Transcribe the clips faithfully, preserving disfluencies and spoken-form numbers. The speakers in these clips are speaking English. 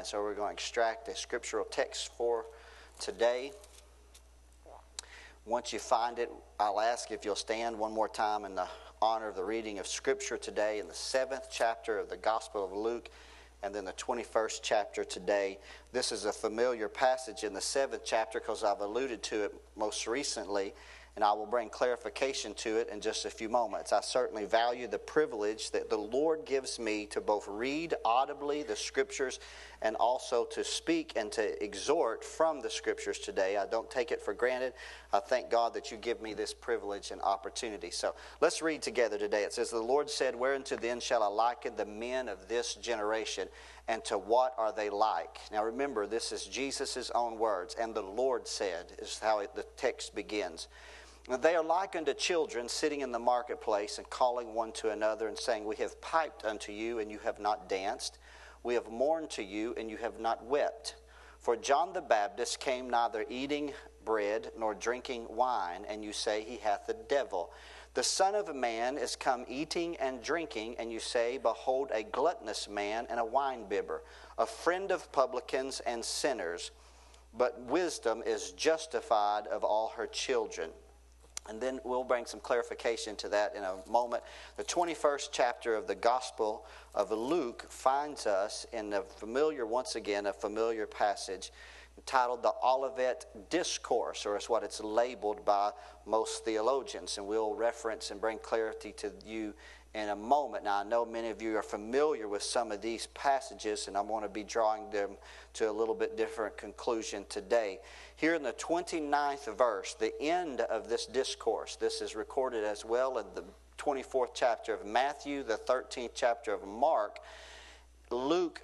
And so we're going to extract a scriptural text for today. Once you find it, I'll ask if you'll stand one more time in the honor of the reading of Scripture today in the seventh chapter of the Gospel of Luke and then the twenty-first chapter today. This is a familiar passage in the seventh chapter because I've alluded to it most recently, and I will bring clarification to it in just a few moments. I certainly value the privilege that the Lord gives me to both read audibly the Scriptures and also to speak and to exhort from the Scriptures today. I don't take it for granted. I thank God that you give me this privilege and opportunity. So let's read together today. It says, "The Lord said, Whereunto then shall I liken the men of this generation? And to what are they like?" Now remember, this is Jesus' own words. "And the Lord said," is how it, the text begins. "They are like unto children sitting in the marketplace and calling one to another and saying, We have piped unto you, and you have not danced. We have mourned to you, and you have not wept. For John the Baptist came neither eating bread nor drinking wine, and you say, He hath the devil. The Son of Man is come eating and drinking, and you say, Behold, a gluttonous man and a winebibber, a friend of publicans and sinners. But wisdom is justified of all her children." And then we'll bring some clarification to that in a moment. The twenty-first chapter of the Gospel of Luke finds us in a familiar, once again, a familiar passage titled the Olivet Discourse, or is what it's labeled by most theologians. And we'll reference and bring clarity to you in a moment. Now, I know many of you are familiar with some of these passages, and I'm going to be drawing them to a little bit different conclusion today. Here in the twenty-ninth verse, the end of this discourse, this is recorded as well in the twenty-fourth chapter of Matthew, the thirteenth chapter of Mark. Luke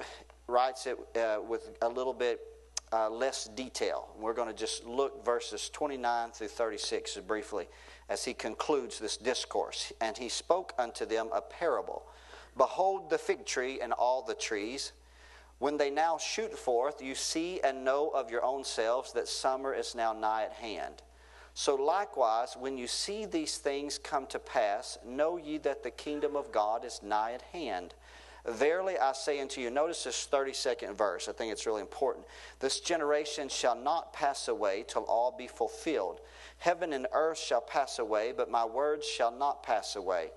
writes it uh, with a little bit Uh, less detail. We're going to just look verses twenty-nine through thirty-six briefly as he concludes this discourse. "And he spoke unto them a parable. Behold the fig tree and all the trees. When they now shoot forth, you see and know of your own selves that summer is now nigh at hand. So likewise, when you see these things come to pass, know ye that the kingdom of God is nigh at hand. Verily I say unto you," notice this thirty-second verse, I think it's really important, "This generation shall not pass away till all be fulfilled. Heaven and earth shall pass away, but my words shall not pass away.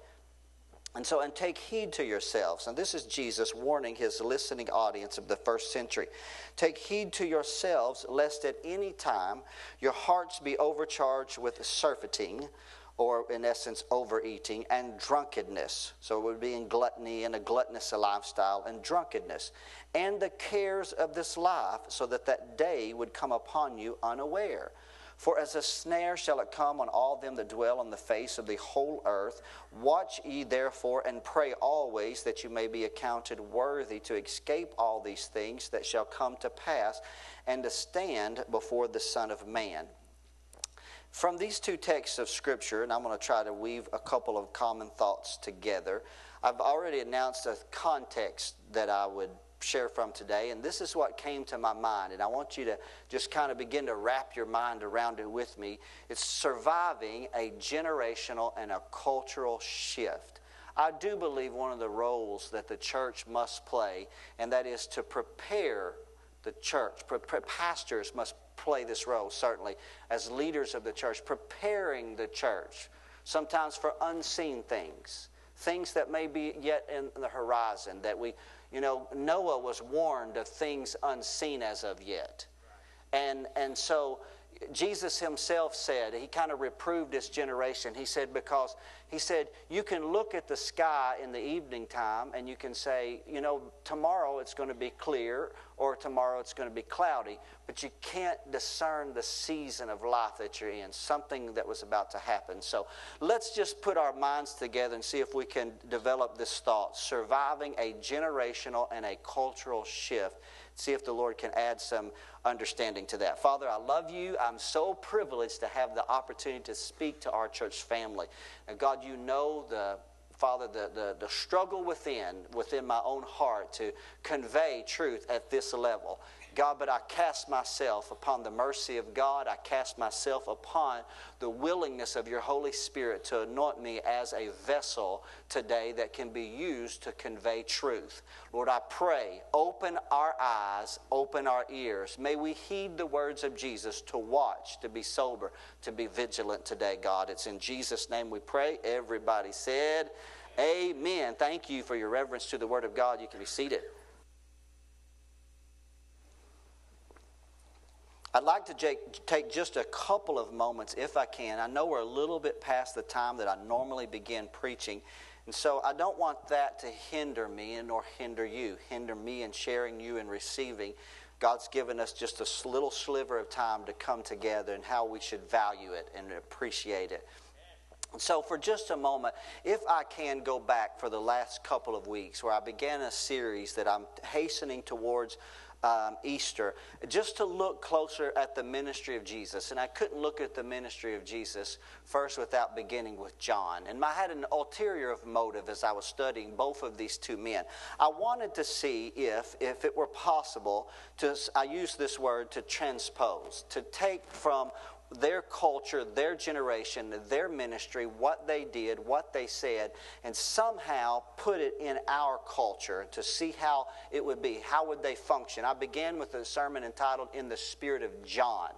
And so, and take heed to yourselves." And this is Jesus warning his listening audience of the first century. "Take heed to yourselves, lest at any time your hearts be overcharged with surfeiting," or in essence overeating, "and drunkenness." So it would be in gluttony and a gluttonous lifestyle and drunkenness, "and the cares of this life, so that that day would come upon you unaware. For as a snare shall it come on all them that dwell on the face of the whole earth. Watch ye therefore and pray always that you may be accounted worthy to escape all these things that shall come to pass and to stand before the Son of Man." From these two texts of Scripture, and I'm going to try to weave a couple of common thoughts together, I've already announced a context that I would share from today, and this is what came to my mind, and I want you to just kind of begin to wrap your mind around it with me. It's surviving a generational and a cultural shift. I do believe one of the roles that the church must play, and that is to prepare the church. Pastors must play this role, certainly, as leaders of the church, preparing the church, sometimes for unseen things, things that may be yet in the horizon, that we, you know, Noah was warned of things unseen as of yet. And, and so Jesus himself said, he kind of reproved this generation. He said, because he said, you can look at the sky in the evening time and you can say, you know, tomorrow it's going to be clear or tomorrow it's going to be cloudy, but you can't discern the season of life that you're in, something that was about to happen. So let's just put our minds together and see if we can develop this thought, surviving a generational and a cultural shift. See if the Lord can add some understanding to that. Father, I love you. I'm so privileged to have the opportunity to speak to our church family. And God, you know the Father, the, the, the struggle within, within my own heart to convey truth at this level. God, but I cast myself upon the mercy of God. I cast myself upon the willingness of your Holy Spirit to anoint me as a vessel today that can be used to convey truth. Lord, I pray, open our eyes, open our ears. May we heed the words of Jesus to watch, to be sober, to be vigilant today, God. It's in Jesus' name we pray. Everybody said, amen. Thank you for your reverence to the Word of God. You can be seated. I'd like to take just a couple of moments, if I can. I know we're a little bit past the time that I normally begin preaching, and so I don't want that to hinder me and nor hinder you, hinder me in sharing you and receiving. God's given us just a little sliver of time to come together and how we should value it and appreciate it. So for just a moment, if I can go back for the last couple of weeks where I began a series that I'm hastening towards Um, Easter, just to look closer at the ministry of Jesus. And I couldn't look at the ministry of Jesus first without beginning with John. And I had an ulterior motive as I was studying both of these two men. I wanted to see if, if it were possible to, I use this word, to transpose, to take from their culture, their generation, their ministry, what they did, what they said, and somehow put it in our culture to see how it would be. How would they function? I began with a sermon entitled, In the Spirit of John,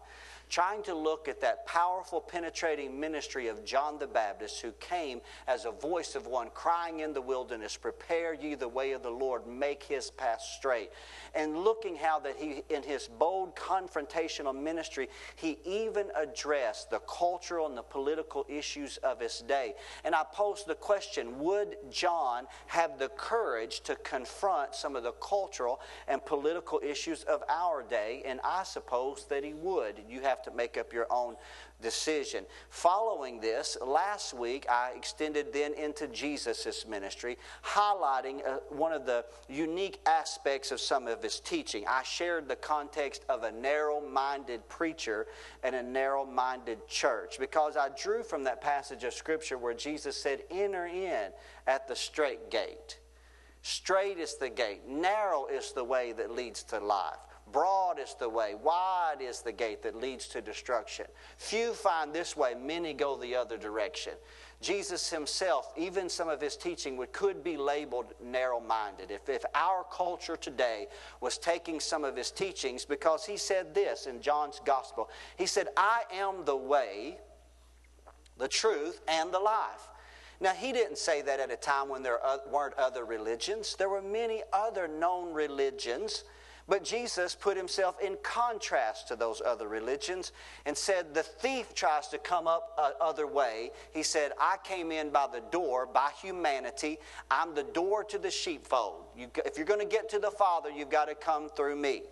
trying to look at that powerful, penetrating ministry of John the Baptist, who came as a voice of one crying in the wilderness, prepare ye the way of the Lord, make his path straight. And looking how that he, in his bold confrontational ministry, he even addressed the cultural and the political issues of his day. And I posed the question, would John have the courage to confront some of the cultural and political issues of our day? And I suppose that he would. You have to make up your own decision. Following this, last week I extended then into Jesus' ministry, highlighting uh, one of the unique aspects of some of his teaching. I shared the context of a narrow-minded preacher and a narrow-minded church, because I drew from that passage of Scripture where Jesus said, enter in at the strait gate. Straight is the gate. Narrow is the way that leads to life. Broad is the way, wide is the gate that leads to destruction. Few find this way, many go the other direction. Jesus himself, even some of his teaching, would, could be labeled narrow-minded. If, if our culture today was taking some of his teachings, because he said this in John's gospel, he said, I am the way, the truth, and the life. Now, he didn't say that at a time when there weren't other religions. There were many other known religions. But Jesus put himself in contrast to those other religions and said, the thief tries to come up another way. He said, I came in by the door, by humanity. I'm the door to the sheepfold. You, if you're going to get to the Father, you've got to come through me.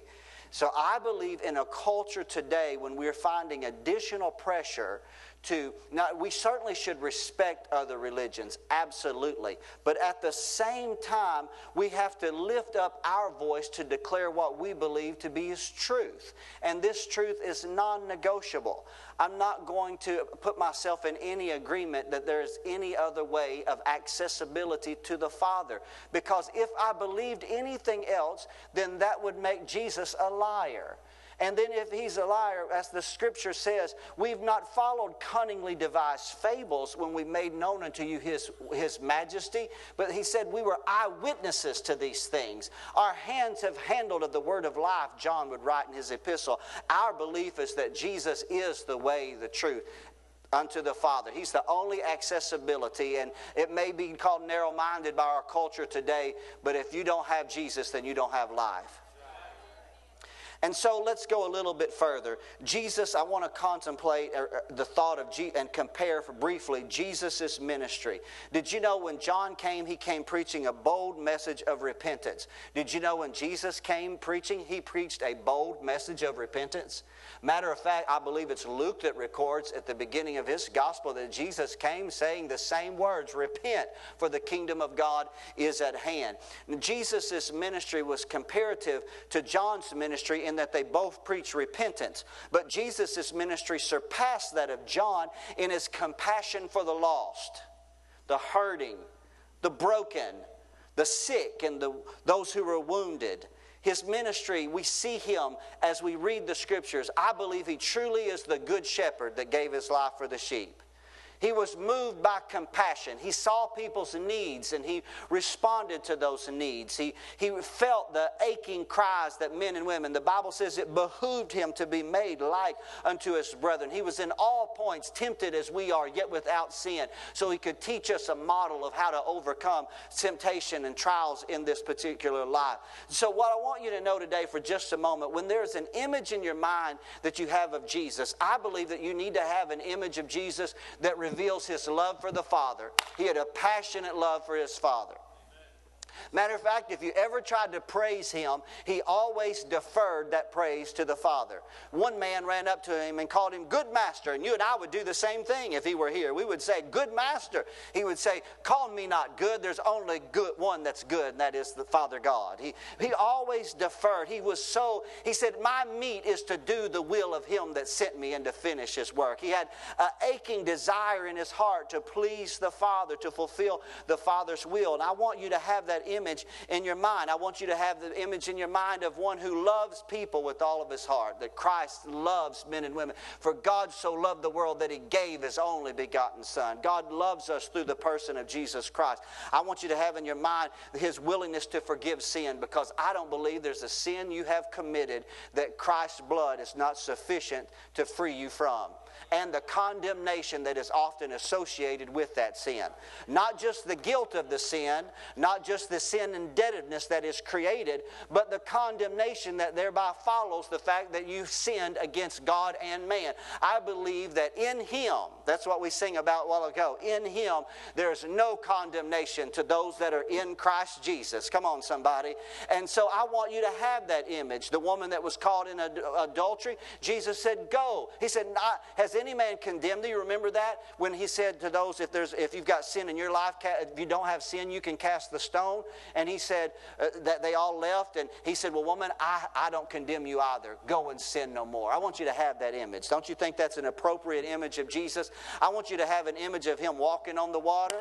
So I believe in a culture today when we're finding additional pressure to, now we certainly should respect other religions, absolutely. But at the same time, we have to lift up our voice to declare what we believe to be is truth. And this truth is non-negotiable. I'm not going to put myself in any agreement that there is any other way of accessibility to the Father. Because if I believed anything else, then that would make Jesus a liar. And then if he's a liar, as the Scripture says, we've not followed cunningly devised fables when we made known unto you his, his majesty, but he said we were eyewitnesses to these things. Our hands have handled of the word of life, John would write in his epistle. Our belief is that Jesus is the way, the truth, unto the Father. He's the only accessibility, and it may be called narrow-minded by our culture today, but if you don't have Jesus, then you don't have life. And so let's go a little bit further. Jesus, I want to contemplate the thought of Je- and compare for briefly Jesus' ministry. Did you know when John came, he came preaching a bold message of repentance? Did you know when Jesus came preaching, he preached a bold message of repentance? Matter of fact, I believe it's Luke that records at the beginning of his gospel that Jesus came saying the same words, repent, for the kingdom of God is at hand. Jesus' ministry was comparative to John's ministry in that they both preach repentance. But Jesus' ministry surpassed that of John in his compassion for the lost, the hurting, the broken, the sick, and the, those who were wounded. His ministry, we see him as we read the scriptures. I believe he truly is the good shepherd that gave his life for the sheep. He was moved by compassion. He saw people's needs and he responded to those needs. He, he felt the aching cries that men and women, the Bible says it behooved him to be made like unto his brethren. He was in all points tempted as we are, yet without sin. So he could teach us a model of how to overcome temptation and trials in this particular life. So what I want you to know today for just a moment, when there's an image in your mind that you have of Jesus, I believe that you need to have an image of Jesus that reveals his love for the Father. He had a passionate love for his Father. Matter of fact, if you ever tried to praise him, he always deferred that praise to the Father. One man ran up to him and called him good master, and you and I would do the same thing if he were here. We would say, good master. He would say, call me not good. There's only good one that's good, and that is the Father God. He, he always deferred. He was so, he said, my meat is to do the will of him that sent me and to finish his work. He had an aching desire in his heart to please the Father, to fulfill the Father's will. And I want you to have that image in your mind. I want you to have the image in your mind of one who loves people with all of his heart, that Christ loves men and women. For God so loved the world that he gave his only begotten Son. God loves us through the person of Jesus Christ. I want you to have in your mind his willingness to forgive sin, because I don't believe there's a sin you have committed that Christ's blood is not sufficient to free you from, and the condemnation that is often associated with that sin. Not just the guilt of the sin, not just the sin indebtedness that is created, but the condemnation that thereby follows the fact that you've sinned against God and man. I believe that in him, that's what we sing about a while ago, in him there is no condemnation to those that are in Christ Jesus. Come on, somebody. And so I want you to have that image. The woman that was caught in ad- adultery, Jesus said, go. He said, not, has any man condemned thee? Remember that when he said to those, if there's, if you've got sin in your life, if you don't have sin, you can cast the stone. And he said uh, that they all left. And he said, well, woman, I, I don't condemn you either. Go and sin no more. I want you to have that image. Don't you think that's an appropriate image of Jesus? I want you to have an image of him walking on the water,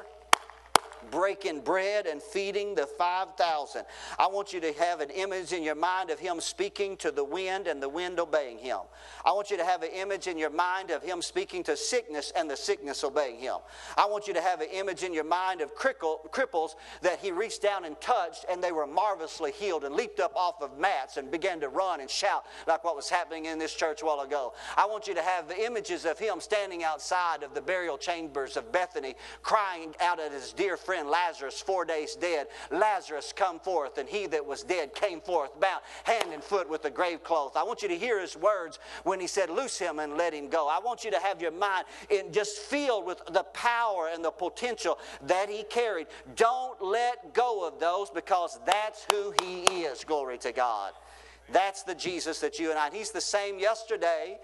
breaking bread and feeding the five thousand. I want you to have an image in your mind of him speaking to the wind and the wind obeying him. I want you to have an image in your mind of him speaking to sickness and the sickness obeying him. I want you to have an image in your mind of cripples that he reached down and touched and they were marvelously healed and leaped up off of mats and began to run and shout like what was happening in this church a while ago. I want you to have the images of him standing outside of the burial chambers of Bethany crying out at his dear friend Lazarus, four days dead. Lazarus, come forth. And he that was dead came forth, bound hand and foot with a grave cloth. I want you to hear his words when he said, loose him and let him go. I want you to have your mind in just filled with the power and the potential that he carried. Don't let go of those, because that's who he is. Glory to God. That's the Jesus that you and I, he's the same yesterday,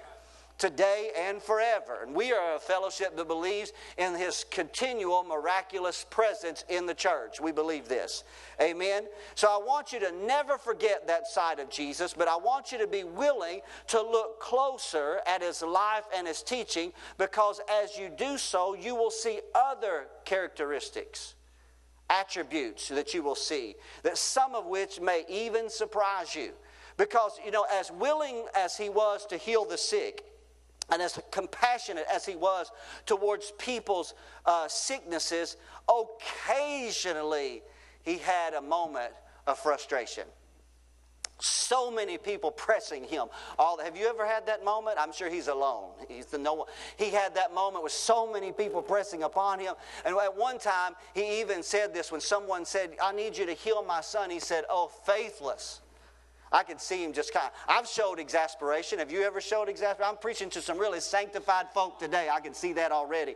today, and forever. And we are a fellowship that believes in his continual miraculous presence in the church. We believe this. Amen. So I want you to never forget that side of Jesus, but I want you to be willing to look closer at his life and his teaching, because as you do so, you will see other characteristics, attributes that you will see, that some of which may even surprise you. Because, you know, as willing as he was to heal the sick, and as compassionate as he was towards people's uh, sicknesses, occasionally he had a moment of frustration. So many people pressing him. All, have you ever had that moment? I'm sure he's alone. He's the no one. He had that moment with so many people pressing upon him. And at one time, he even said this when someone said, I need you to heal my son. He said, oh, faithless. I could see him just kind of, I've showed exasperation. Have you ever showed exasperation? I'm preaching to some really sanctified folk today. I can see that already.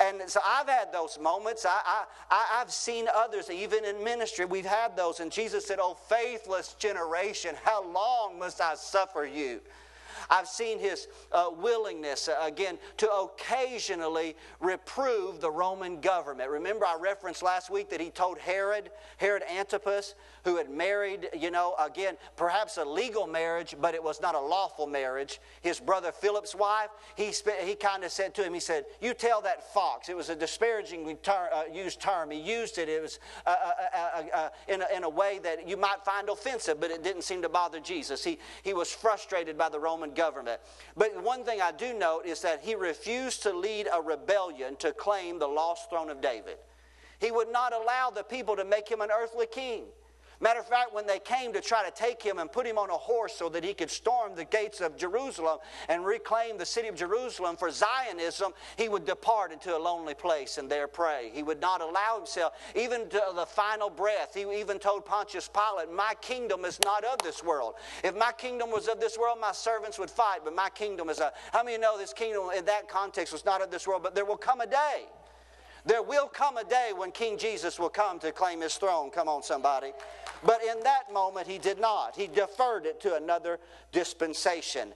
And so I've had those moments. I, I, I, I've seen others, even in ministry, we've had those. And Jesus said, oh, faithless generation, how long must I suffer you? I've seen his uh, willingness, uh, again, to occasionally reprove the Roman government. Remember, I referenced last week that he told Herod, Herod Antipas, who had married, you know, again, perhaps a legal marriage, but it was not a lawful marriage. His brother Philip's wife, he, he kind of said to him, he said, you tell that fox. It was a disparagingly ter- uh, used term. He used it. It was uh, uh, uh, uh, in, a, in a way that you might find offensive, but it didn't seem to bother Jesus. He, he was frustrated by the Roman government. But one thing I do note is that he refused to lead a rebellion to claim the lost throne of David. He would not allow the people to make him an earthly king. Matter of fact, when they came to try to take him and put him on a horse so that he could storm the gates of Jerusalem and reclaim the city of Jerusalem for Zionism, he would depart into a lonely place and there pray. He would not allow himself, even to the final breath. He even told Pontius Pilate, my kingdom is not of this world. If my kingdom was of this world, my servants would fight, but my kingdom is a... How many of you know this kingdom in that context was not of this world, but there will come a day. There will come a day when King Jesus will come to claim his throne. Come on, somebody. But in that moment, he did not. He deferred it to another dispensation.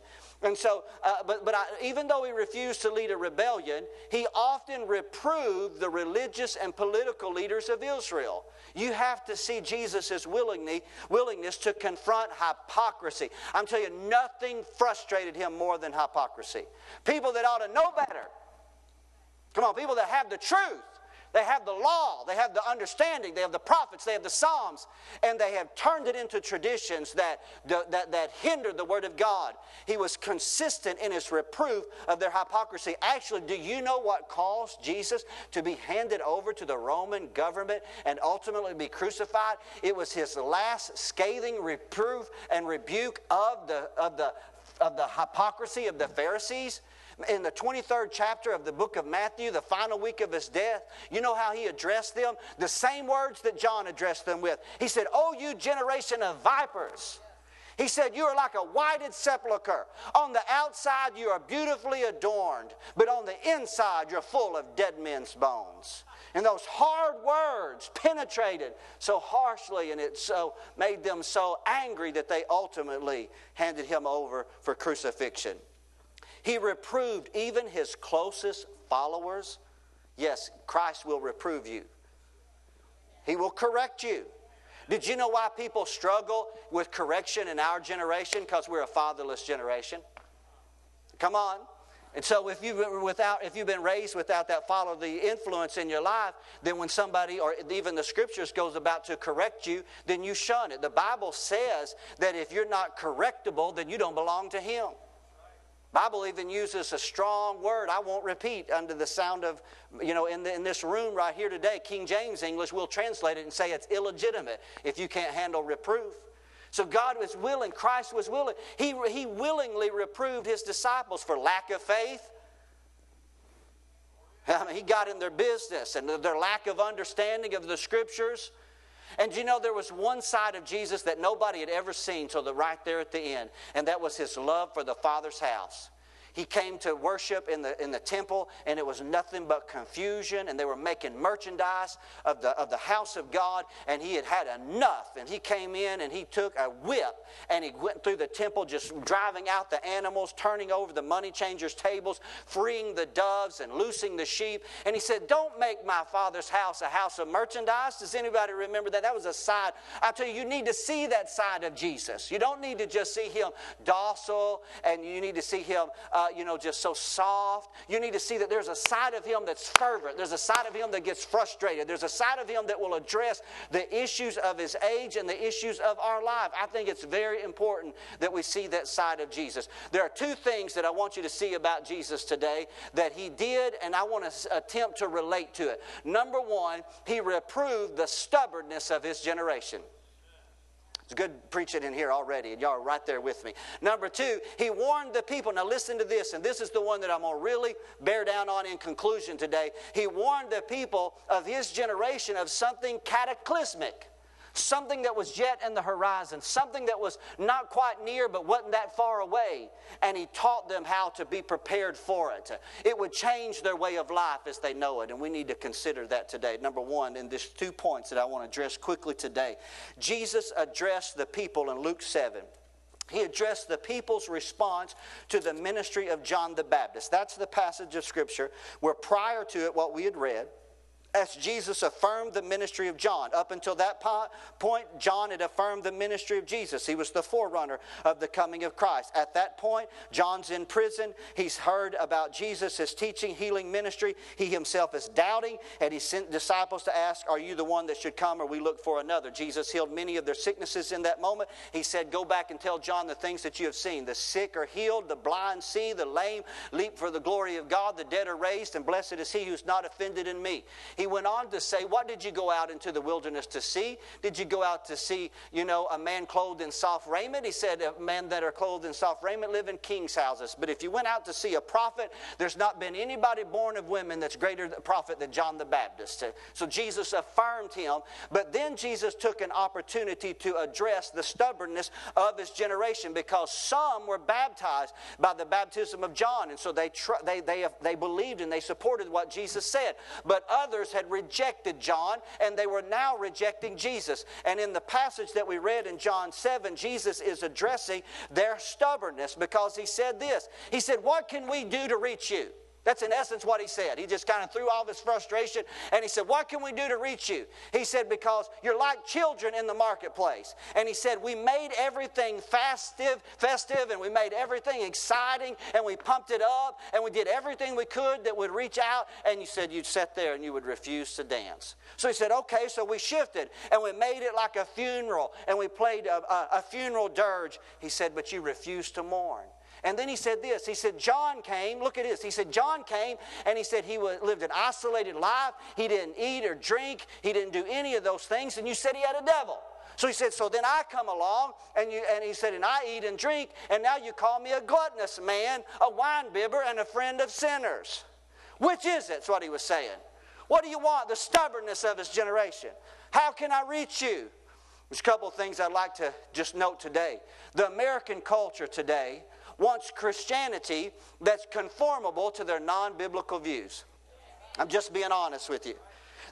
And so, uh, but, but I, even though he refused to lead a rebellion, he often reproved the religious and political leaders of Israel. You have to see Jesus' willingness to confront hypocrisy. I'm telling you, nothing frustrated him more than hypocrisy. People that ought to know better. Come on, people that have the truth, they have the law, they have the understanding, they have the prophets, they have the Psalms, and they have turned it into traditions that, that, that hinder the Word of God. He was consistent in his reproof of their hypocrisy. Actually, do you know what caused Jesus to be handed over to the Roman government and ultimately be crucified? It was his last scathing reproof and rebuke of the, of the, of the hypocrisy of the Pharisees. In the twenty-third chapter of the book of Matthew, the final week of his death, you know how he addressed them? The same words that John addressed them with. He said, "O you generation of vipers." He said, "You are like a whited sepulcher. On the outside you are beautifully adorned, but on the inside you're full of dead men's bones." And those hard words penetrated so harshly, and it so made them so angry that they ultimately handed him over for crucifixion. He reproved even his closest followers. Yes, Christ will reprove you. He will correct you. Did you know why people struggle with correction in our generation? Because we're a fatherless generation. Come on. And so if you've been without, if you've been raised without that fatherly influence in your life, then when somebody or even the Scriptures goes about to correct you, then you shun it. The Bible says that if you're not correctable, then you don't belong to Him. Bible even uses a strong word I won't repeat under the sound of, you know, in, the, in this room right here today. King James English will translate it and say it's illegitimate if you can't handle reproof. So God was willing, Christ was willing. He, he willingly reproved his disciples for lack of faith. I mean, he got in their business and their lack of understanding of the Scriptures. And you know, there was one side of Jesus that nobody had ever seen till the, right there at the end, and that was his love for the Father's house. He came to worship in the, in the temple, and it was nothing but confusion, and they were making merchandise of the, of the house of God, and he had had enough. And he came in, and he took a whip, and he went through the temple just driving out the animals, turning over the money changers' tables, freeing the doves and loosing the sheep. And he said, "Don't make my Father's house a house of merchandise." Does anybody remember that? That was a side. I tell you, you need to see that side of Jesus. You don't need to just see him docile, and you need to see him... Uh, Uh, you know, just so soft. You need to see that there's a side of him that's fervent. There's a side of him that gets frustrated. There's a side of him that will address the issues of his age and the issues of our life. I think it's very important that we see that side of Jesus. There are two things that I want you to see about Jesus today that he did, and I want to attempt to relate to it. Number one, he reproved the stubbornness of his generation. It's good preaching in here already, and y'all are right there with me. Number two, he warned the people. Now listen to this, and this is the one that I'm going to really bear down on in conclusion today. He warned the people of his generation of something cataclysmic, something that was yet in the horizon, something that was not quite near but wasn't that far away, and he taught them how to be prepared for it. It would change their way of life as they know it, and we need to consider that today. Number one, in these two points that I want to address quickly today, Jesus addressed the people in Luke seven. He addressed the people's response to the ministry of John the Baptist. That's the passage of Scripture where prior to it, what we had read, as Jesus affirmed the ministry of John. Up until that point, John had affirmed the ministry of Jesus. He was the forerunner of the coming of Christ. At that point, John's in prison. He's heard about Jesus, his teaching, healing ministry. He himself is doubting, and he sent disciples to ask, are you the one that should come, or we look for another? Jesus healed many of their sicknesses in that moment. He said, go back and tell John the things that you have seen. The sick are healed, the blind see, the lame leap for the glory of God, the dead are raised, and blessed is he who's not offended in me. He went on to say, what did you go out into the wilderness to see? Did you go out to see, you know, a man clothed in soft raiment? He said, men that are clothed in soft raiment live in kings' houses. But if you went out to see a prophet, there's not been anybody born of women that's greater prophet than John the Baptist. So Jesus affirmed him. But then Jesus took an opportunity to address the stubbornness of his generation, because some were baptized by the baptism of John. And so they, tr- they, they, they believed and they supported what Jesus said. But others had rejected John, and they were now rejecting Jesus. And in the passage that we read in John seven, Jesus is addressing their stubbornness, because he said this. He said, what can we do to reach you? That's in essence what he said. He just kind of threw all this frustration, and he said, what can we do to reach you? He said, because you're like children in the marketplace. And he said, we made everything festive, festive, and we made everything exciting, and we pumped it up, and we did everything we could that would reach out, and you said you'd sit there and you would refuse to dance. So he said, okay, so we shifted, and we made it like a funeral, and we played a, a, a funeral dirge. He said, but you refused to mourn. And then he said this. He said, John came. Look at this. He said, John came, and he said he lived an isolated life. He didn't eat or drink. He didn't do any of those things. And you said he had a devil. So he said, so then I come along, and, you, and he said, and I eat and drink, and now you call me a gluttonous man, a wine-bibber, and a friend of sinners. Which is it? That's what he was saying. What do you want? The stubbornness of his generation. How can I reach you? There's a couple of things I'd like to just note today. The American culture today wants Christianity that's conformable to their non-biblical views. I'm just being honest with you.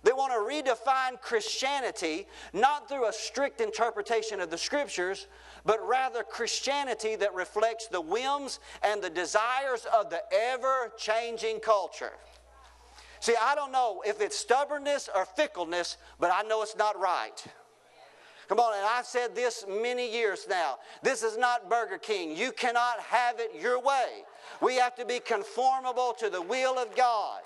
They want to redefine Christianity not through a strict interpretation of the Scriptures, but rather Christianity that reflects the whims and the desires of the ever-changing culture. See, I don't know if it's stubbornness or fickleness, but I know it's not right. Come on, and I've said this many years now. This is not Burger King. You cannot have it your way. We have to be conformable to the will of God.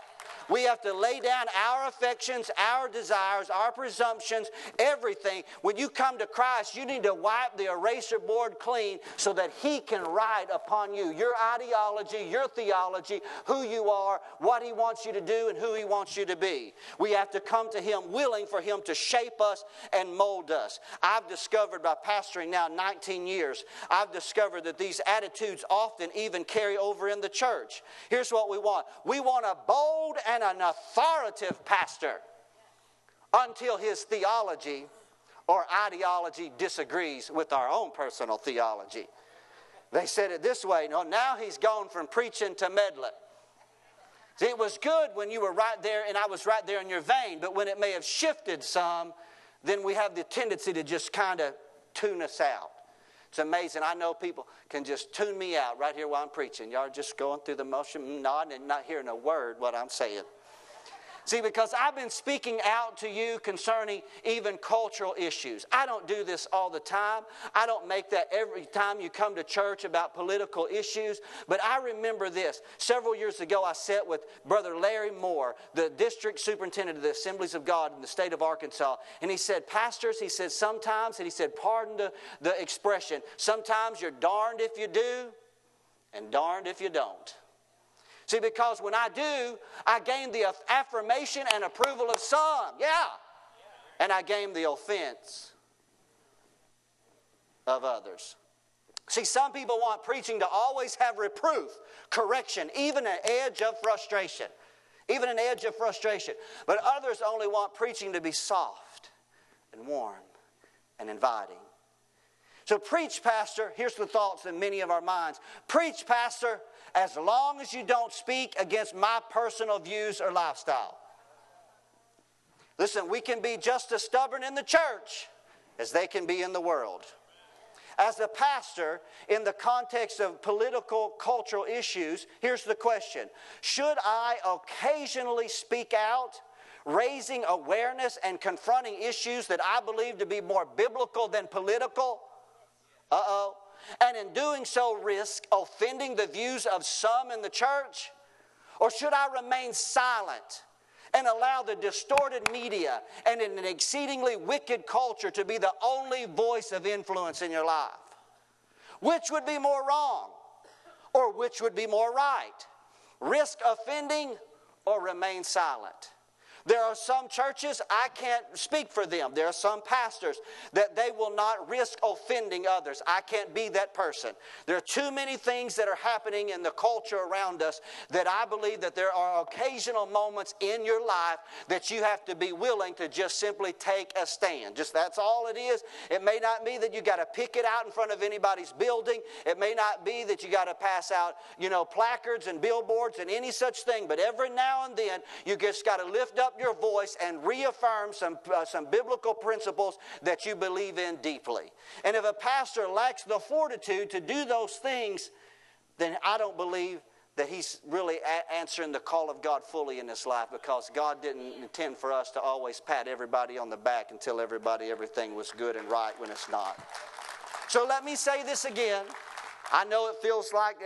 We have to lay down our affections, our desires, our presumptions, everything. When you come to Christ, you need to wipe the eraser board clean so that he can write upon you your ideology, your theology, who you are, what he wants you to do, and who he wants you to be. We have to come to him willing for him to shape us and mold us. I've discovered by pastoring now nineteen years, I've discovered that these attitudes often even carry over in the church. Here's what we want. We want a bold and an authoritative pastor until his theology or ideology disagrees with our own personal theology. They said it this way, no, now he's gone from preaching to meddling. See, it was good when you were right there and I was right there in your vein, but when it may have shifted some, then we have the tendency to just kind of tune us out. It's amazing. I know people can just tune me out right here while I'm preaching. Y'all are just going through the motion, nodding and not hearing a word what I'm saying. See, because I've been speaking out to you concerning even cultural issues. I don't do this all the time. I don't make that every time you come to church about political issues. But I remember this. Several years ago, I sat with Brother Larry Moore, the district superintendent of the Assemblies of God in the state of Arkansas. And he said, pastors, he said, sometimes, and he said, pardon the, the expression, sometimes you're darned if you do and darned if you don't. See, because when I do, I gain the affirmation and approval of some. Yeah. And I gain the offense of others. See, some people want preaching to always have reproof, correction, even an edge of frustration. Even an edge of frustration. But others only want preaching to be soft and warm and inviting. So preach, pastor, here's the thoughts in many of our minds. Preach, pastor, as long as you don't speak against my personal views or lifestyle. Listen, we can be just as stubborn in the church as they can be in the world. As a pastor, in the context of political, cultural issues, here's the question. Should I occasionally speak out, raising awareness and confronting issues that I believe to be more biblical than political? Uh-oh. And in doing so, risk offending the views of some in the church? Or should I remain silent and allow the distorted media and an exceedingly wicked culture to be the only voice of influence in your life? Which would be more wrong, or which would be more right? Risk offending or remain silent? There are some churches, I can't speak for them. There are some pastors that they will not risk offending others. I can't be that person. There are too many things that are happening in the culture around us that I believe that there are occasional moments in your life that you have to be willing to just simply take a stand. Just that's all it is. It may not be that you got to pick it out in front of anybody's building. It may not be that you got to pass out, you know, placards and billboards and any such thing. But every now and then, you just got to lift up your voice and reaffirm some, uh, some biblical principles that you believe in deeply. And if a pastor lacks the fortitude to do those things, then I don't believe that he's really a- answering the call of God fully in his life, because God didn't intend for us to always pat everybody on the back and tell everybody everything was good and right when it's not. So let me say this again. I know it feels like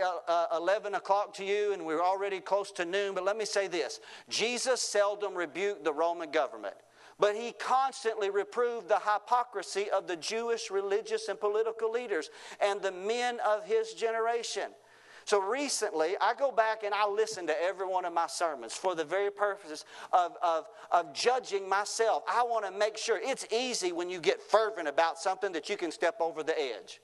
eleven o'clock to you, and we're already close to noon, but let me say this. Jesus seldom rebuked the Roman government, but he constantly reproved the hypocrisy of the Jewish religious and political leaders and the men of his generation. So recently, I go back and I listen to every one of my sermons for the very purposes of, of, of judging myself. I want to make sure. It's easy when you get fervent about something that you can step over the edge.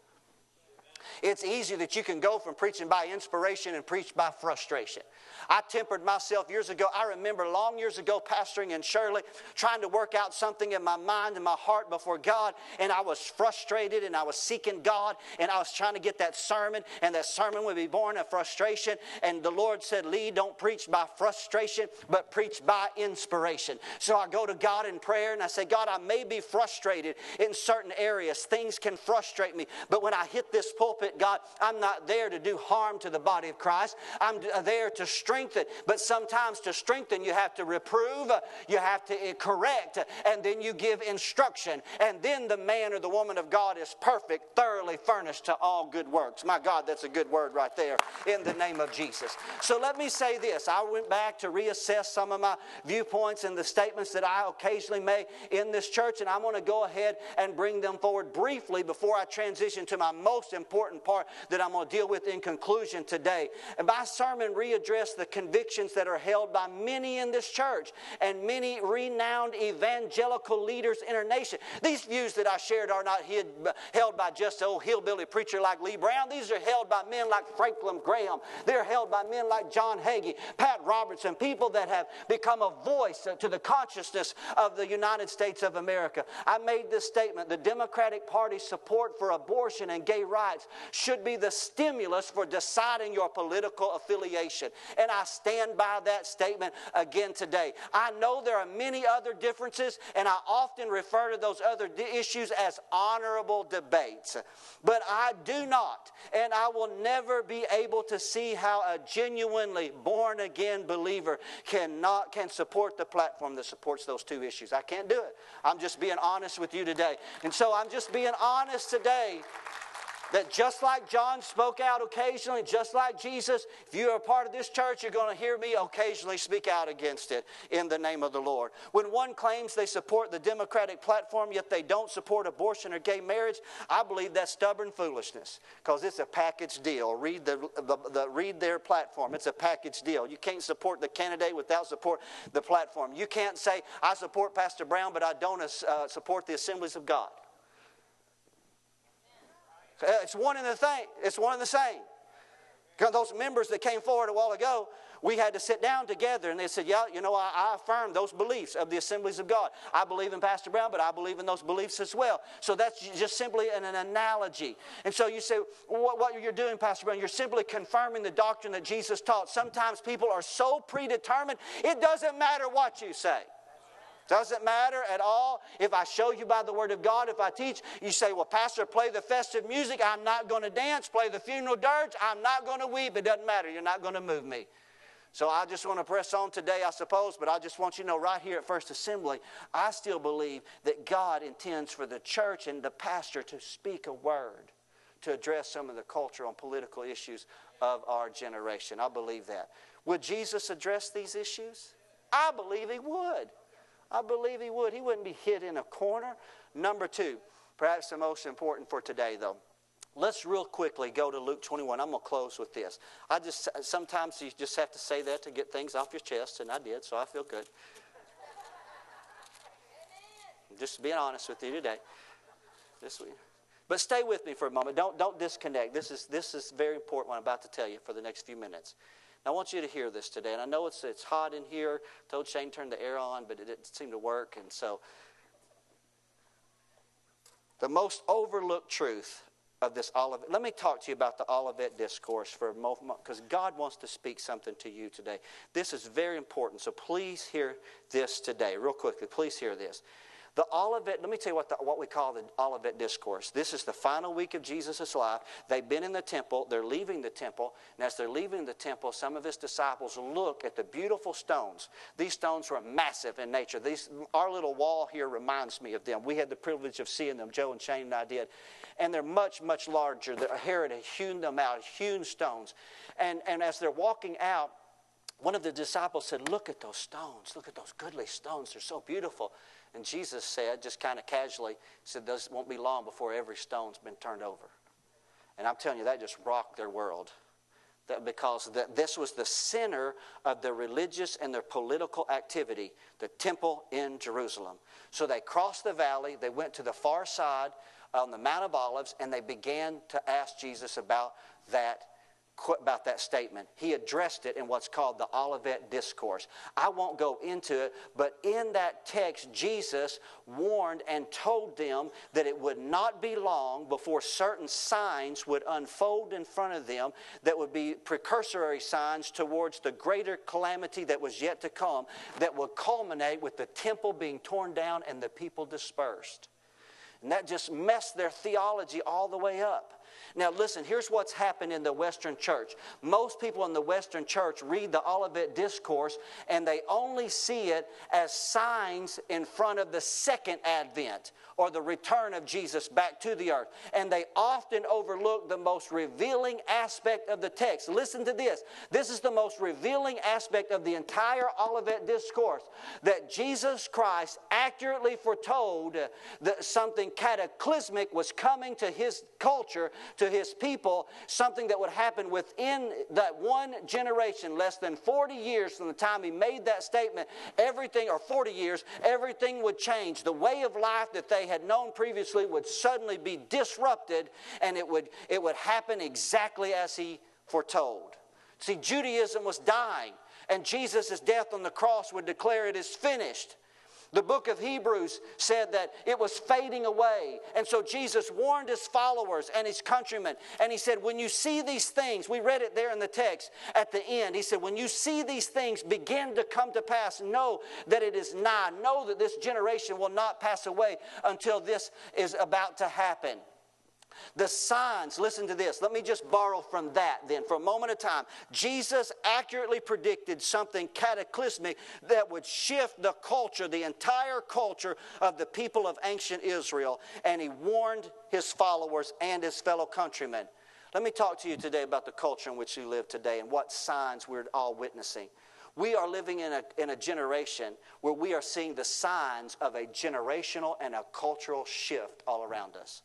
It's easy that you can go from preaching by inspiration and preach by frustration. I tempered myself years ago. I remember long years ago pastoring in Shirley, trying to work out something in my mind and my heart before God, and I was frustrated, and I was seeking God, and I was trying to get that sermon, and that sermon would be born of frustration, and the Lord said, Lee, don't preach by frustration, but preach by inspiration. So I go to God in prayer, and I say, God, I may be frustrated in certain areas. Things can frustrate me, but when I hit this pulpit, God, I'm not there to do harm to the body of Christ. I'm there to strengthen. But sometimes to strengthen, you have to reprove, you have to correct, and then you give instruction. And then the man or the woman of God is perfect, thoroughly furnished to all good works. My God, that's a good word right there in the name of Jesus. So let me say this. I went back to reassess some of my viewpoints and the statements that I occasionally make in this church, and I'm going to go ahead and bring them forward briefly before I transition to my most important Important part that I'm going to deal with in conclusion today. And my sermon readdressed the convictions that are held by many in this church and many renowned evangelical leaders in our nation. These views that I shared are not hid, held by just an old hillbilly preacher like Lee Brown. These are held by men like Franklin Graham. They're held by men like John Hagee, Pat Robertson, people that have become a voice to the consciousness of the United States of America. I made this statement. The Democratic Party's support for abortion and gay rights should be the stimulus for deciding your political affiliation. And I stand by that statement again today. I know there are many other differences, and I often refer to those other issues as honorable debates. But I do not, and I will never be able to see how a genuinely born-again believer cannot, can support the platform that supports those two issues. I can't do it. I'm just being honest with you today. And so I'm just being honest today. That just like John spoke out occasionally, just like Jesus, if you are a part of this church, you're going to hear me occasionally speak out against it in the name of the Lord. When one claims they support the Democratic platform, yet they don't support abortion or gay marriage, I believe that's stubborn foolishness, because it's a package deal. Read, the, the, the, read their platform. It's a package deal. You can't support the candidate without support the platform. You can't say, I support Pastor Brown, but I don't uh, support the Assemblies of God. It's one and the thing. It's one and the same. Because those members that came forward a while ago, we had to sit down together, and they said, yeah, you know, I, I affirm those beliefs of the Assemblies of God. I believe in Pastor Brown, but I believe in those beliefs as well. So that's just simply an, an analogy. And so you say, what, what you're doing, Pastor Brown, you're simply confirming the doctrine that Jesus taught. Sometimes people are so predetermined, it doesn't matter what you say. Doesn't matter at all. If I show you by the Word of God, if I teach, you say, well, Pastor, play the festive music. I'm not going to dance. Play the funeral dirge. I'm not going to weep. It doesn't matter. You're not going to move me. So I just want to press on today, I suppose, but I just want you to know right here at First Assembly, I still believe that God intends for the church and the pastor to speak a word to address some of the cultural and political issues of our generation. I believe that. Would Jesus address these issues? I believe he would. I believe he would. He wouldn't be hid in a corner. Number two, perhaps the most important for today, though. Let's real quickly go to Luke twenty-one. I'm going to close with this. I just sometimes you just have to say that to get things off your chest, and I did, so I feel good. Amen. Just being honest with you today. This week. But stay with me for a moment. Don't, don't disconnect. This is, this is very important what I'm about to tell you for the next few minutes. Now, I want you to hear this today, and I know it's it's hot in here. I told Shane to turn the air on, but it didn't seem to work, and so the most overlooked truth of this Olivet. Let me talk to you about the Olivet Discourse for a moment, because God wants to speak something to you today. This is very important, so please hear this today. Real quickly, please hear this. The Olivet, let me tell you what, the, what we call the Olivet Discourse. This is the final week of Jesus' life. They've been in the temple. They're leaving the temple. And as they're leaving the temple, some of his disciples look at the beautiful stones. These stones were massive in nature. These, our little wall here reminds me of them. We had the privilege of seeing them. Joe and Shane and I did. And they're much, much larger. Herod had hewn them out, hewn stones. And, and as they're walking out, one of the disciples said, look at those stones. Look at those goodly stones. They're so beautiful. And Jesus said, just kind of casually, said, this won't be long before every stone's been turned over. And I'm telling you, that just rocked their world. That because that this was the center of their religious and their political activity, the temple in Jerusalem. So they crossed the valley, they went to the far side on the Mount of Olives, and they began to ask Jesus about that about that statement. He addressed it in what's called the Olivet Discourse. I won't go into it, but in that text, Jesus warned and told them that it would not be long before certain signs would unfold in front of them that would be precursory signs towards the greater calamity that was yet to come that would culminate with the temple being torn down and the people dispersed. And that just messed their theology all the way up. Now listen, here's what's happened in the Western church. Most people in the Western church read the Olivet Discourse and they only see it as signs in front of the second advent or the return of Jesus back to the earth. And they often overlook the most revealing aspect of the text. Listen to this. This is the most revealing aspect of the entire Olivet Discourse, that Jesus Christ accurately foretold that something cataclysmic was coming to his culture, to his people, something that would happen within that one generation, less than forty years from the time he made that statement. Everything, or forty years, everything would change. The way of life that they had known previously would suddenly be disrupted, and it would, it would happen exactly as he foretold. See, Judaism was dying, and Jesus' death on the cross would declare it is finished. The book of Hebrews said that it was fading away. And so Jesus warned his followers and his countrymen. And he said, when you see these things, we read it there in the text at the end. He said, when you see these things begin to come to pass, know that it is nigh. Know that this generation will not pass away until this is about to happen. The signs, listen to this. Let me just borrow from that then for a moment of time. Jesus accurately predicted something cataclysmic that would shift the culture, the entire culture of the people of ancient Israel. And he warned his followers and his fellow countrymen. Let me talk to you today about the culture in which you live today and what signs we're all witnessing. We are living in a, in a generation where we are seeing the signs of a generational and a cultural shift all around us.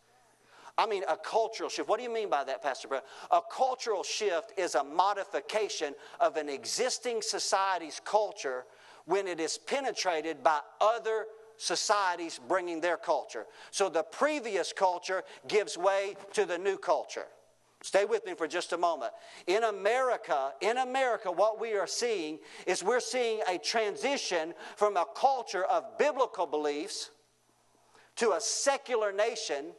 I mean, a cultural shift. What do you mean by that, Pastor Brad? A cultural shift is a modification of an existing society's culture when it is penetrated by other societies bringing their culture. So the previous culture gives way to the new culture. Stay with me for just a moment. In America, in America, what we are seeing is we're seeing a transition from a culture of biblical beliefs to a secular nation.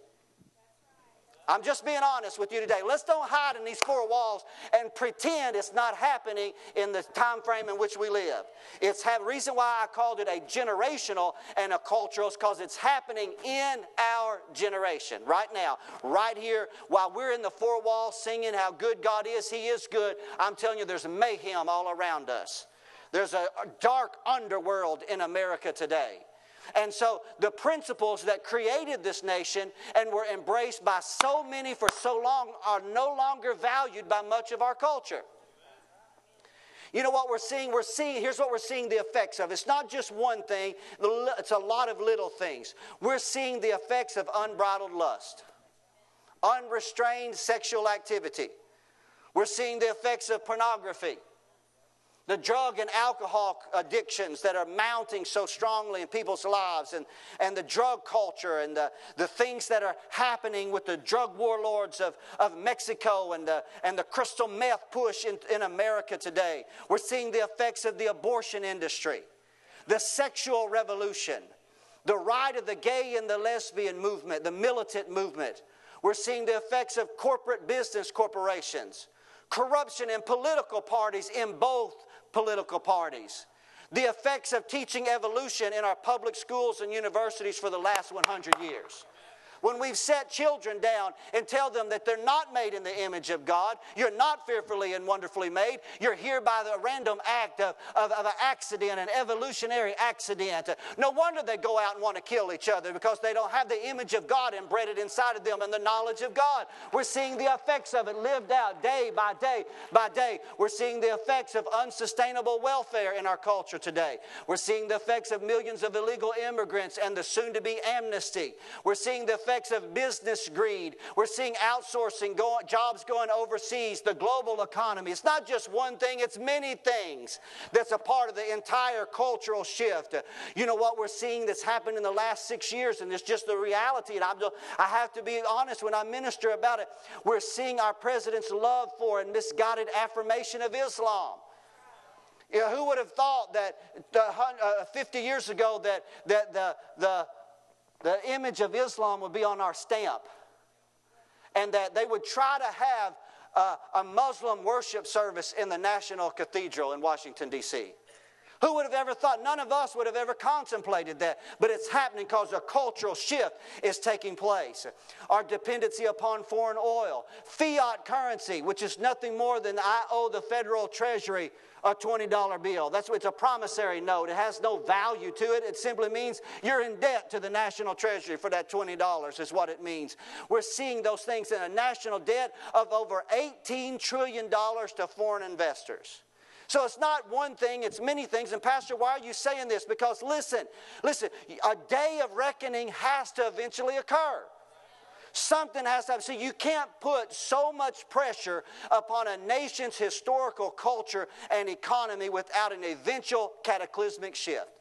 I'm just being honest with you today. Let's don't hide in these four walls and pretend it's not happening in the time frame in which we live. It's the reason why I called it a generational and a cultural is because it's happening in our generation right now, right here, while we're in the four walls singing how good God is. He is good. I'm telling you, there's mayhem all around us. There's a dark underworld in America today. And so the principles that created this nation and were embraced by so many for so long are no longer valued by much of our culture. You know what we're seeing? We're seeing, here's what we're seeing the effects of. It's not just one thing. It's a lot of little things. We're seeing the effects of unbridled lust, unrestrained sexual activity. We're seeing the effects of pornography. The drug and alcohol addictions that are mounting so strongly in people's lives, and, and the drug culture, and the, the things that are happening with the drug warlords of, of Mexico, and the, and the crystal meth push in, in America today. We're seeing the effects of the abortion industry, the sexual revolution, the right of the gay and the lesbian movement, the militant movement. We're seeing the effects of corporate business corporations, corruption in political parties in both political parties, the effects of teaching evolution in our public schools and universities for the last one hundred years. When we've set children down and tell them that they're not made in the image of God, you're not fearfully and wonderfully made, you're here by the random act of, of, of an accident, an evolutionary accident. No wonder they go out and want to kill each other, because they don't have the image of God embedded inside of them and the knowledge of God. We're seeing the effects of it lived out day by day by day. We're seeing the effects of unsustainable welfare in our culture today. We're seeing the effects of millions of illegal immigrants and the soon-to-be amnesty. We're seeing the effects of business greed. We're seeing outsourcing, go, jobs going overseas, the global economy. It's not just one thing, it's many things that's a part of the entire cultural shift. You know what we're seeing that's happened in the last six years, and it's just the reality, and I'm, I have to be honest when I minister about it. We're seeing our president's love for and misguided affirmation of Islam. You know, who would have thought that the, uh, fifty years ago that, that the, the The image of Islam would be on our stamp, and that they would try to have a, a Muslim worship service in the National Cathedral in Washington, D C Who would have ever thought? None of us would have ever contemplated that, but it's happening because a cultural shift is taking place. Our dependency upon foreign oil, fiat currency, which is nothing more than I owe the federal treasury a twenty dollar bill. That's it's a promissory note. It has no value to it. It simply means you're in debt to the national treasury for that twenty dollars is what it means. We're seeing those things in a national debt of over eighteen trillion dollars to foreign investors. So it's not one thing, it's many things. And Pastor, why are you saying this? Because listen, listen, a day of reckoning has to eventually occur. Something has to happen. See, you can't put so much pressure upon a nation's historical culture and economy without an eventual cataclysmic shift.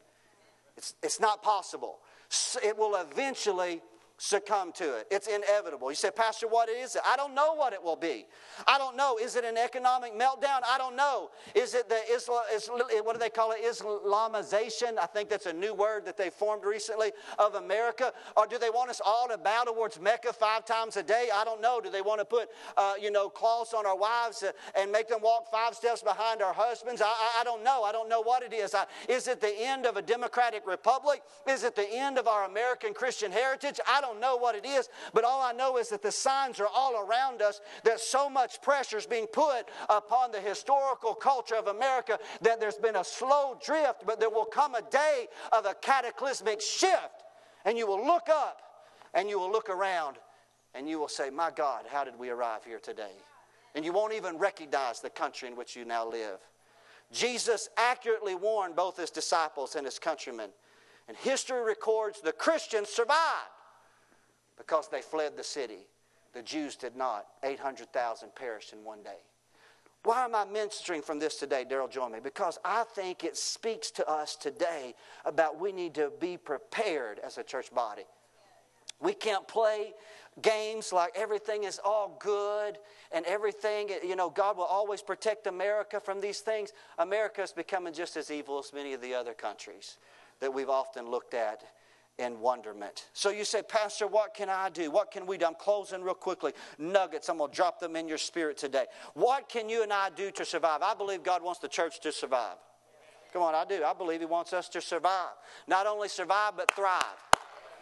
It's, it's not possible. It will eventually succumb to it. It's inevitable. You say, Pastor, what is it? I don't know what it will be. I don't know. Is it an economic meltdown? I don't know. Is it the Islam, Islam, what do they call it? Islamization? I think that's a new word that they formed recently of America. Or do they want us all to bow towards Mecca five times a day? I don't know. Do they want to put, uh, you know, cloths on our wives and make them walk five steps behind our husbands? I, I, I don't know. I don't know what it is. I, is it the end of a democratic republic? Is it the end of our American Christian heritage? I don't I don't know what it is, but all I know is that the signs are all around us that so much pressure is being put upon the historical culture of America that there's been a slow drift, but there will come a day of a cataclysmic shift, and you will look up and you will look around and you will say, my God, how did we arrive here today? And you won't even recognize the country in which you now live. Jesus accurately warned both his disciples and his countrymen, and history records the Christians survived. Because they fled the city. The Jews did not. eight hundred thousand perished in one day. Why am I ministering from this today, Daryl? Join me. Because I think it speaks to us today about we need to be prepared as a church body. We can't play games like everything is all good and everything, you know, God will always protect America from these things. America is becoming just as evil as many of the other countries that we've often looked at and wonderment. So you say, Pastor, what can I do? What can we do? I'm closing real quickly. Nuggets, I'm going to drop them in your spirit today. What can you and I do to survive? I believe God wants the church to survive. Come on, I do. I believe he wants us to survive. Not only survive, but thrive.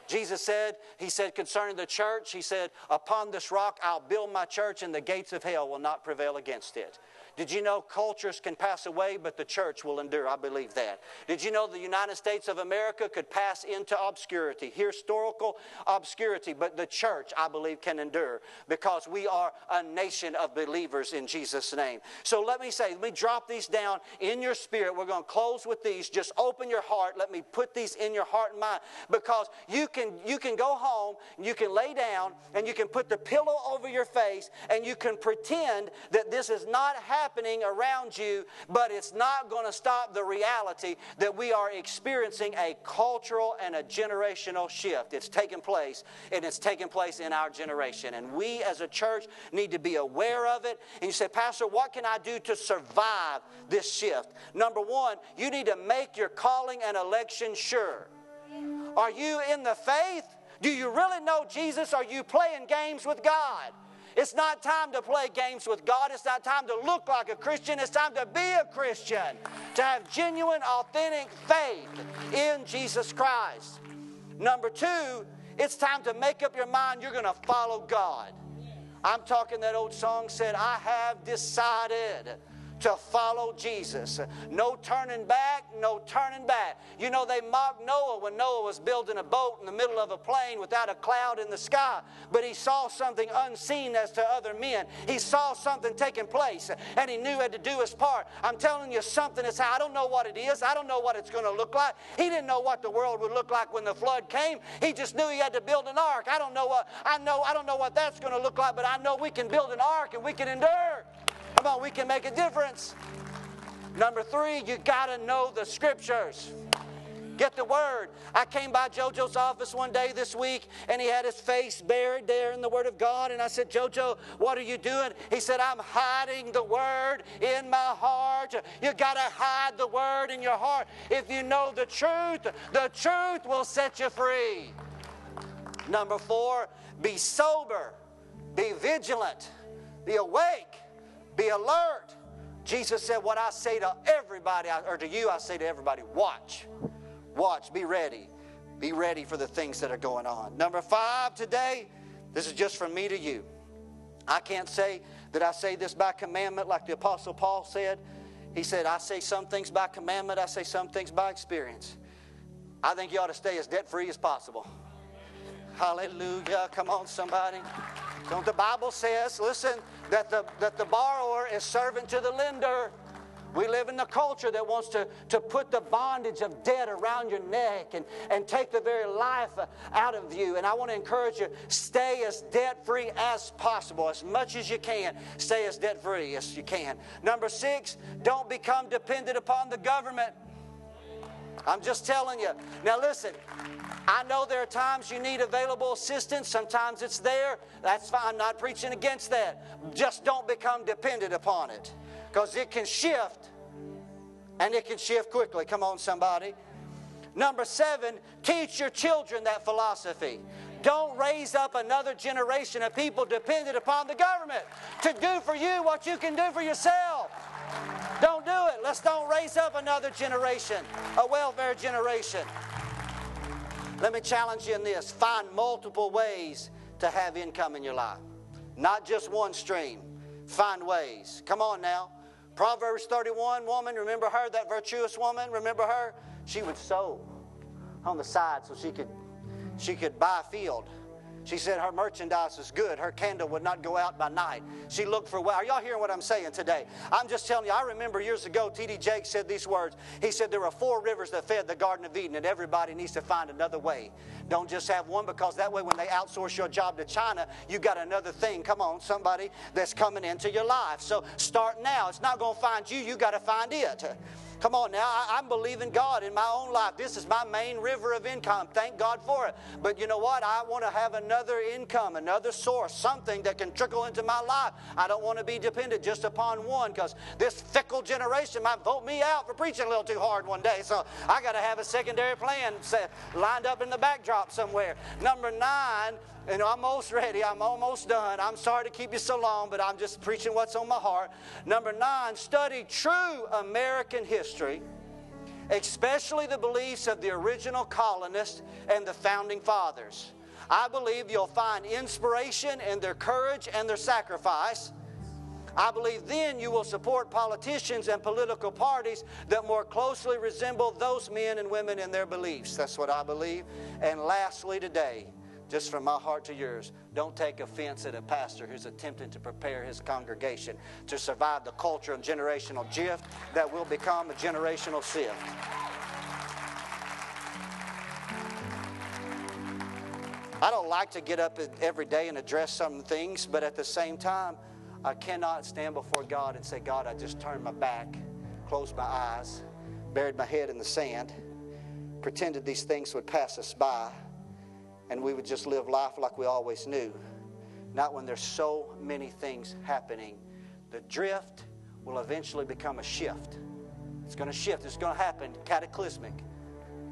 Jesus said, he said concerning the church, he said, upon this rock I'll build my church and the gates of hell will not prevail against it. Did you know cultures can pass away, but the church will endure? I believe that. Did you know the United States of America could pass into obscurity, historical obscurity, but the church, I believe, can endure because we are a nation of believers in Jesus' name. So let me say, let me drop these down in your spirit. We're going to close with these. Just open your heart. Let me put these in your heart and mind because you can, you can go home, you can lay down, and you can put the pillow over your face, and you can pretend that this is not happening. happening around you, but it's not going to stop the reality that we are experiencing a cultural and a generational shift. It's taking place, and it's taking place in our generation. And we as a church need to be aware of it. And you say, Pastor, what can I do to survive this shift? Number one, you need to make your calling and election sure. Are you in the faith? Do you really know Jesus? Are you playing games with God? It's not time to play games with God. It's not time to look like a Christian. It's time to be a Christian, to have genuine, authentic faith in Jesus Christ. Number two, it's time to make up your mind you're going to follow God. I'm talking that old song said, I have decided to follow Jesus. No turning back, no turning back. You know, they mocked Noah when Noah was building a boat in the middle of a plain without a cloud in the sky. But he saw something unseen as to other men. He saw something taking place, and he knew he had to do his part. I'm telling you something. It's, I don't know what it is. I don't know what it's going to look like. He didn't know what the world would look like when the flood came. He just knew he had to build an ark. I don't know what, I know, I don't know what that's going to look like, but I know we can build an ark and we can endure. Come on, we can make a difference. Number three, you got to know the Scriptures. Get the Word. I came by JoJo's office one day this week, and he had his face buried there in the Word of God. And I said, JoJo, what are you doing? He said, I'm hiding the Word in my heart. You got to hide the Word in your heart. If you know the truth, the truth will set you free. Number four, be sober, be vigilant, be awake. Be alert. Jesus said, what I say to everybody, or to you, I say to everybody, watch. Watch. Be ready. Be ready for the things that are going on. Number five today, this is just from me to you. I can't say that I say this by commandment like the Apostle Paul said. He said, I say some things by commandment. I say some things by experience. I think you ought to stay as debt-free as possible. Hallelujah. Come on, somebody. Don't the Bible says, listen, that the, that the borrower is servant to the lender. We live in a culture that wants to, to put the bondage of debt around your neck and, and take the very life out of you. And I want to encourage you, stay as debt-free as possible, as much as you can. Stay as debt-free as you can. Number six, don't become dependent upon the government. I'm just telling you. Now listen, I know there are times you need available assistance. Sometimes it's there. That's fine. I'm not preaching against that. Just don't become dependent upon it because it can shift, and it can shift quickly. Come on, somebody. Number seven, teach your children that philosophy. Don't raise up another generation of people dependent upon the government to do for you what you can do for yourself. Don't do it. Let's don't raise up another generation, a welfare generation. Let me challenge you in this. Find multiple ways to have income in your life. Not just one stream. Find ways. Come on now. Proverbs thirty-one woman, remember her, that virtuous woman? Remember her? She would sow on the side so she could, she could buy a field. She said her merchandise was good. Her candle would not go out by night. She looked for, well, are y'all hearing what I'm saying today? I'm just telling you, I remember years ago, T D Jakes said these words. He said there were four rivers that fed the Garden of Eden, and everybody needs to find another way. Don't just have one, because that way when they outsource your job to China, you got another thing, come on, somebody, that's coming into your life. So start now. It's not going to find you. You got to find it. Come on now, I, I'm believing God in my own life. This is my main river of income. Thank God for it. But you know what? I want to have another income, another source, something that can trickle into my life. I don't want to be dependent just upon one, because this fickle generation might vote me out for preaching a little too hard one day. So I got to have a secondary plan set, lined up in the backdrop somewhere. Number nine, and I'm almost ready. I'm almost done. I'm sorry to keep you so long, but I'm just preaching what's on my heart. Number nine, study true American history, especially the beliefs of the original colonists and the founding fathers. I believe you'll find inspiration in their courage and their sacrifice. I believe then you will support politicians and political parties that more closely resemble those men and women in their beliefs. That's what I believe. And lastly today, just from my heart to yours, don't take offense at a pastor who's attempting to prepare his congregation to survive the culture and generational gift that will become a generational sift. I don't like to get up every day and address some things, but at the same time, I cannot stand before God and say, God, I just turned my back, closed my eyes, buried my head in the sand, pretended these things would pass us by, and we would just live life like we always knew. Not when there's so many things happening. The drift will eventually become a shift. It's going to shift. It's going to happen cataclysmic.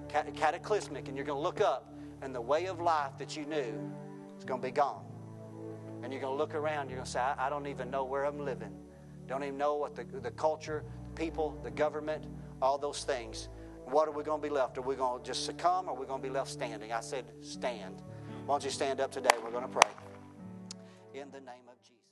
Cat- cataclysmic. And you're going to look up, and the way of life that you knew is going to be gone. And you're going to look around. You're going to say, I, I don't even know where I'm living. Don't even know what the, the culture, the people, the government, all those things. What are we going to be left? Are we going to just succumb, or are we going to be left standing? I said stand. Why don't you stand up today? We're going to pray. In the name of Jesus.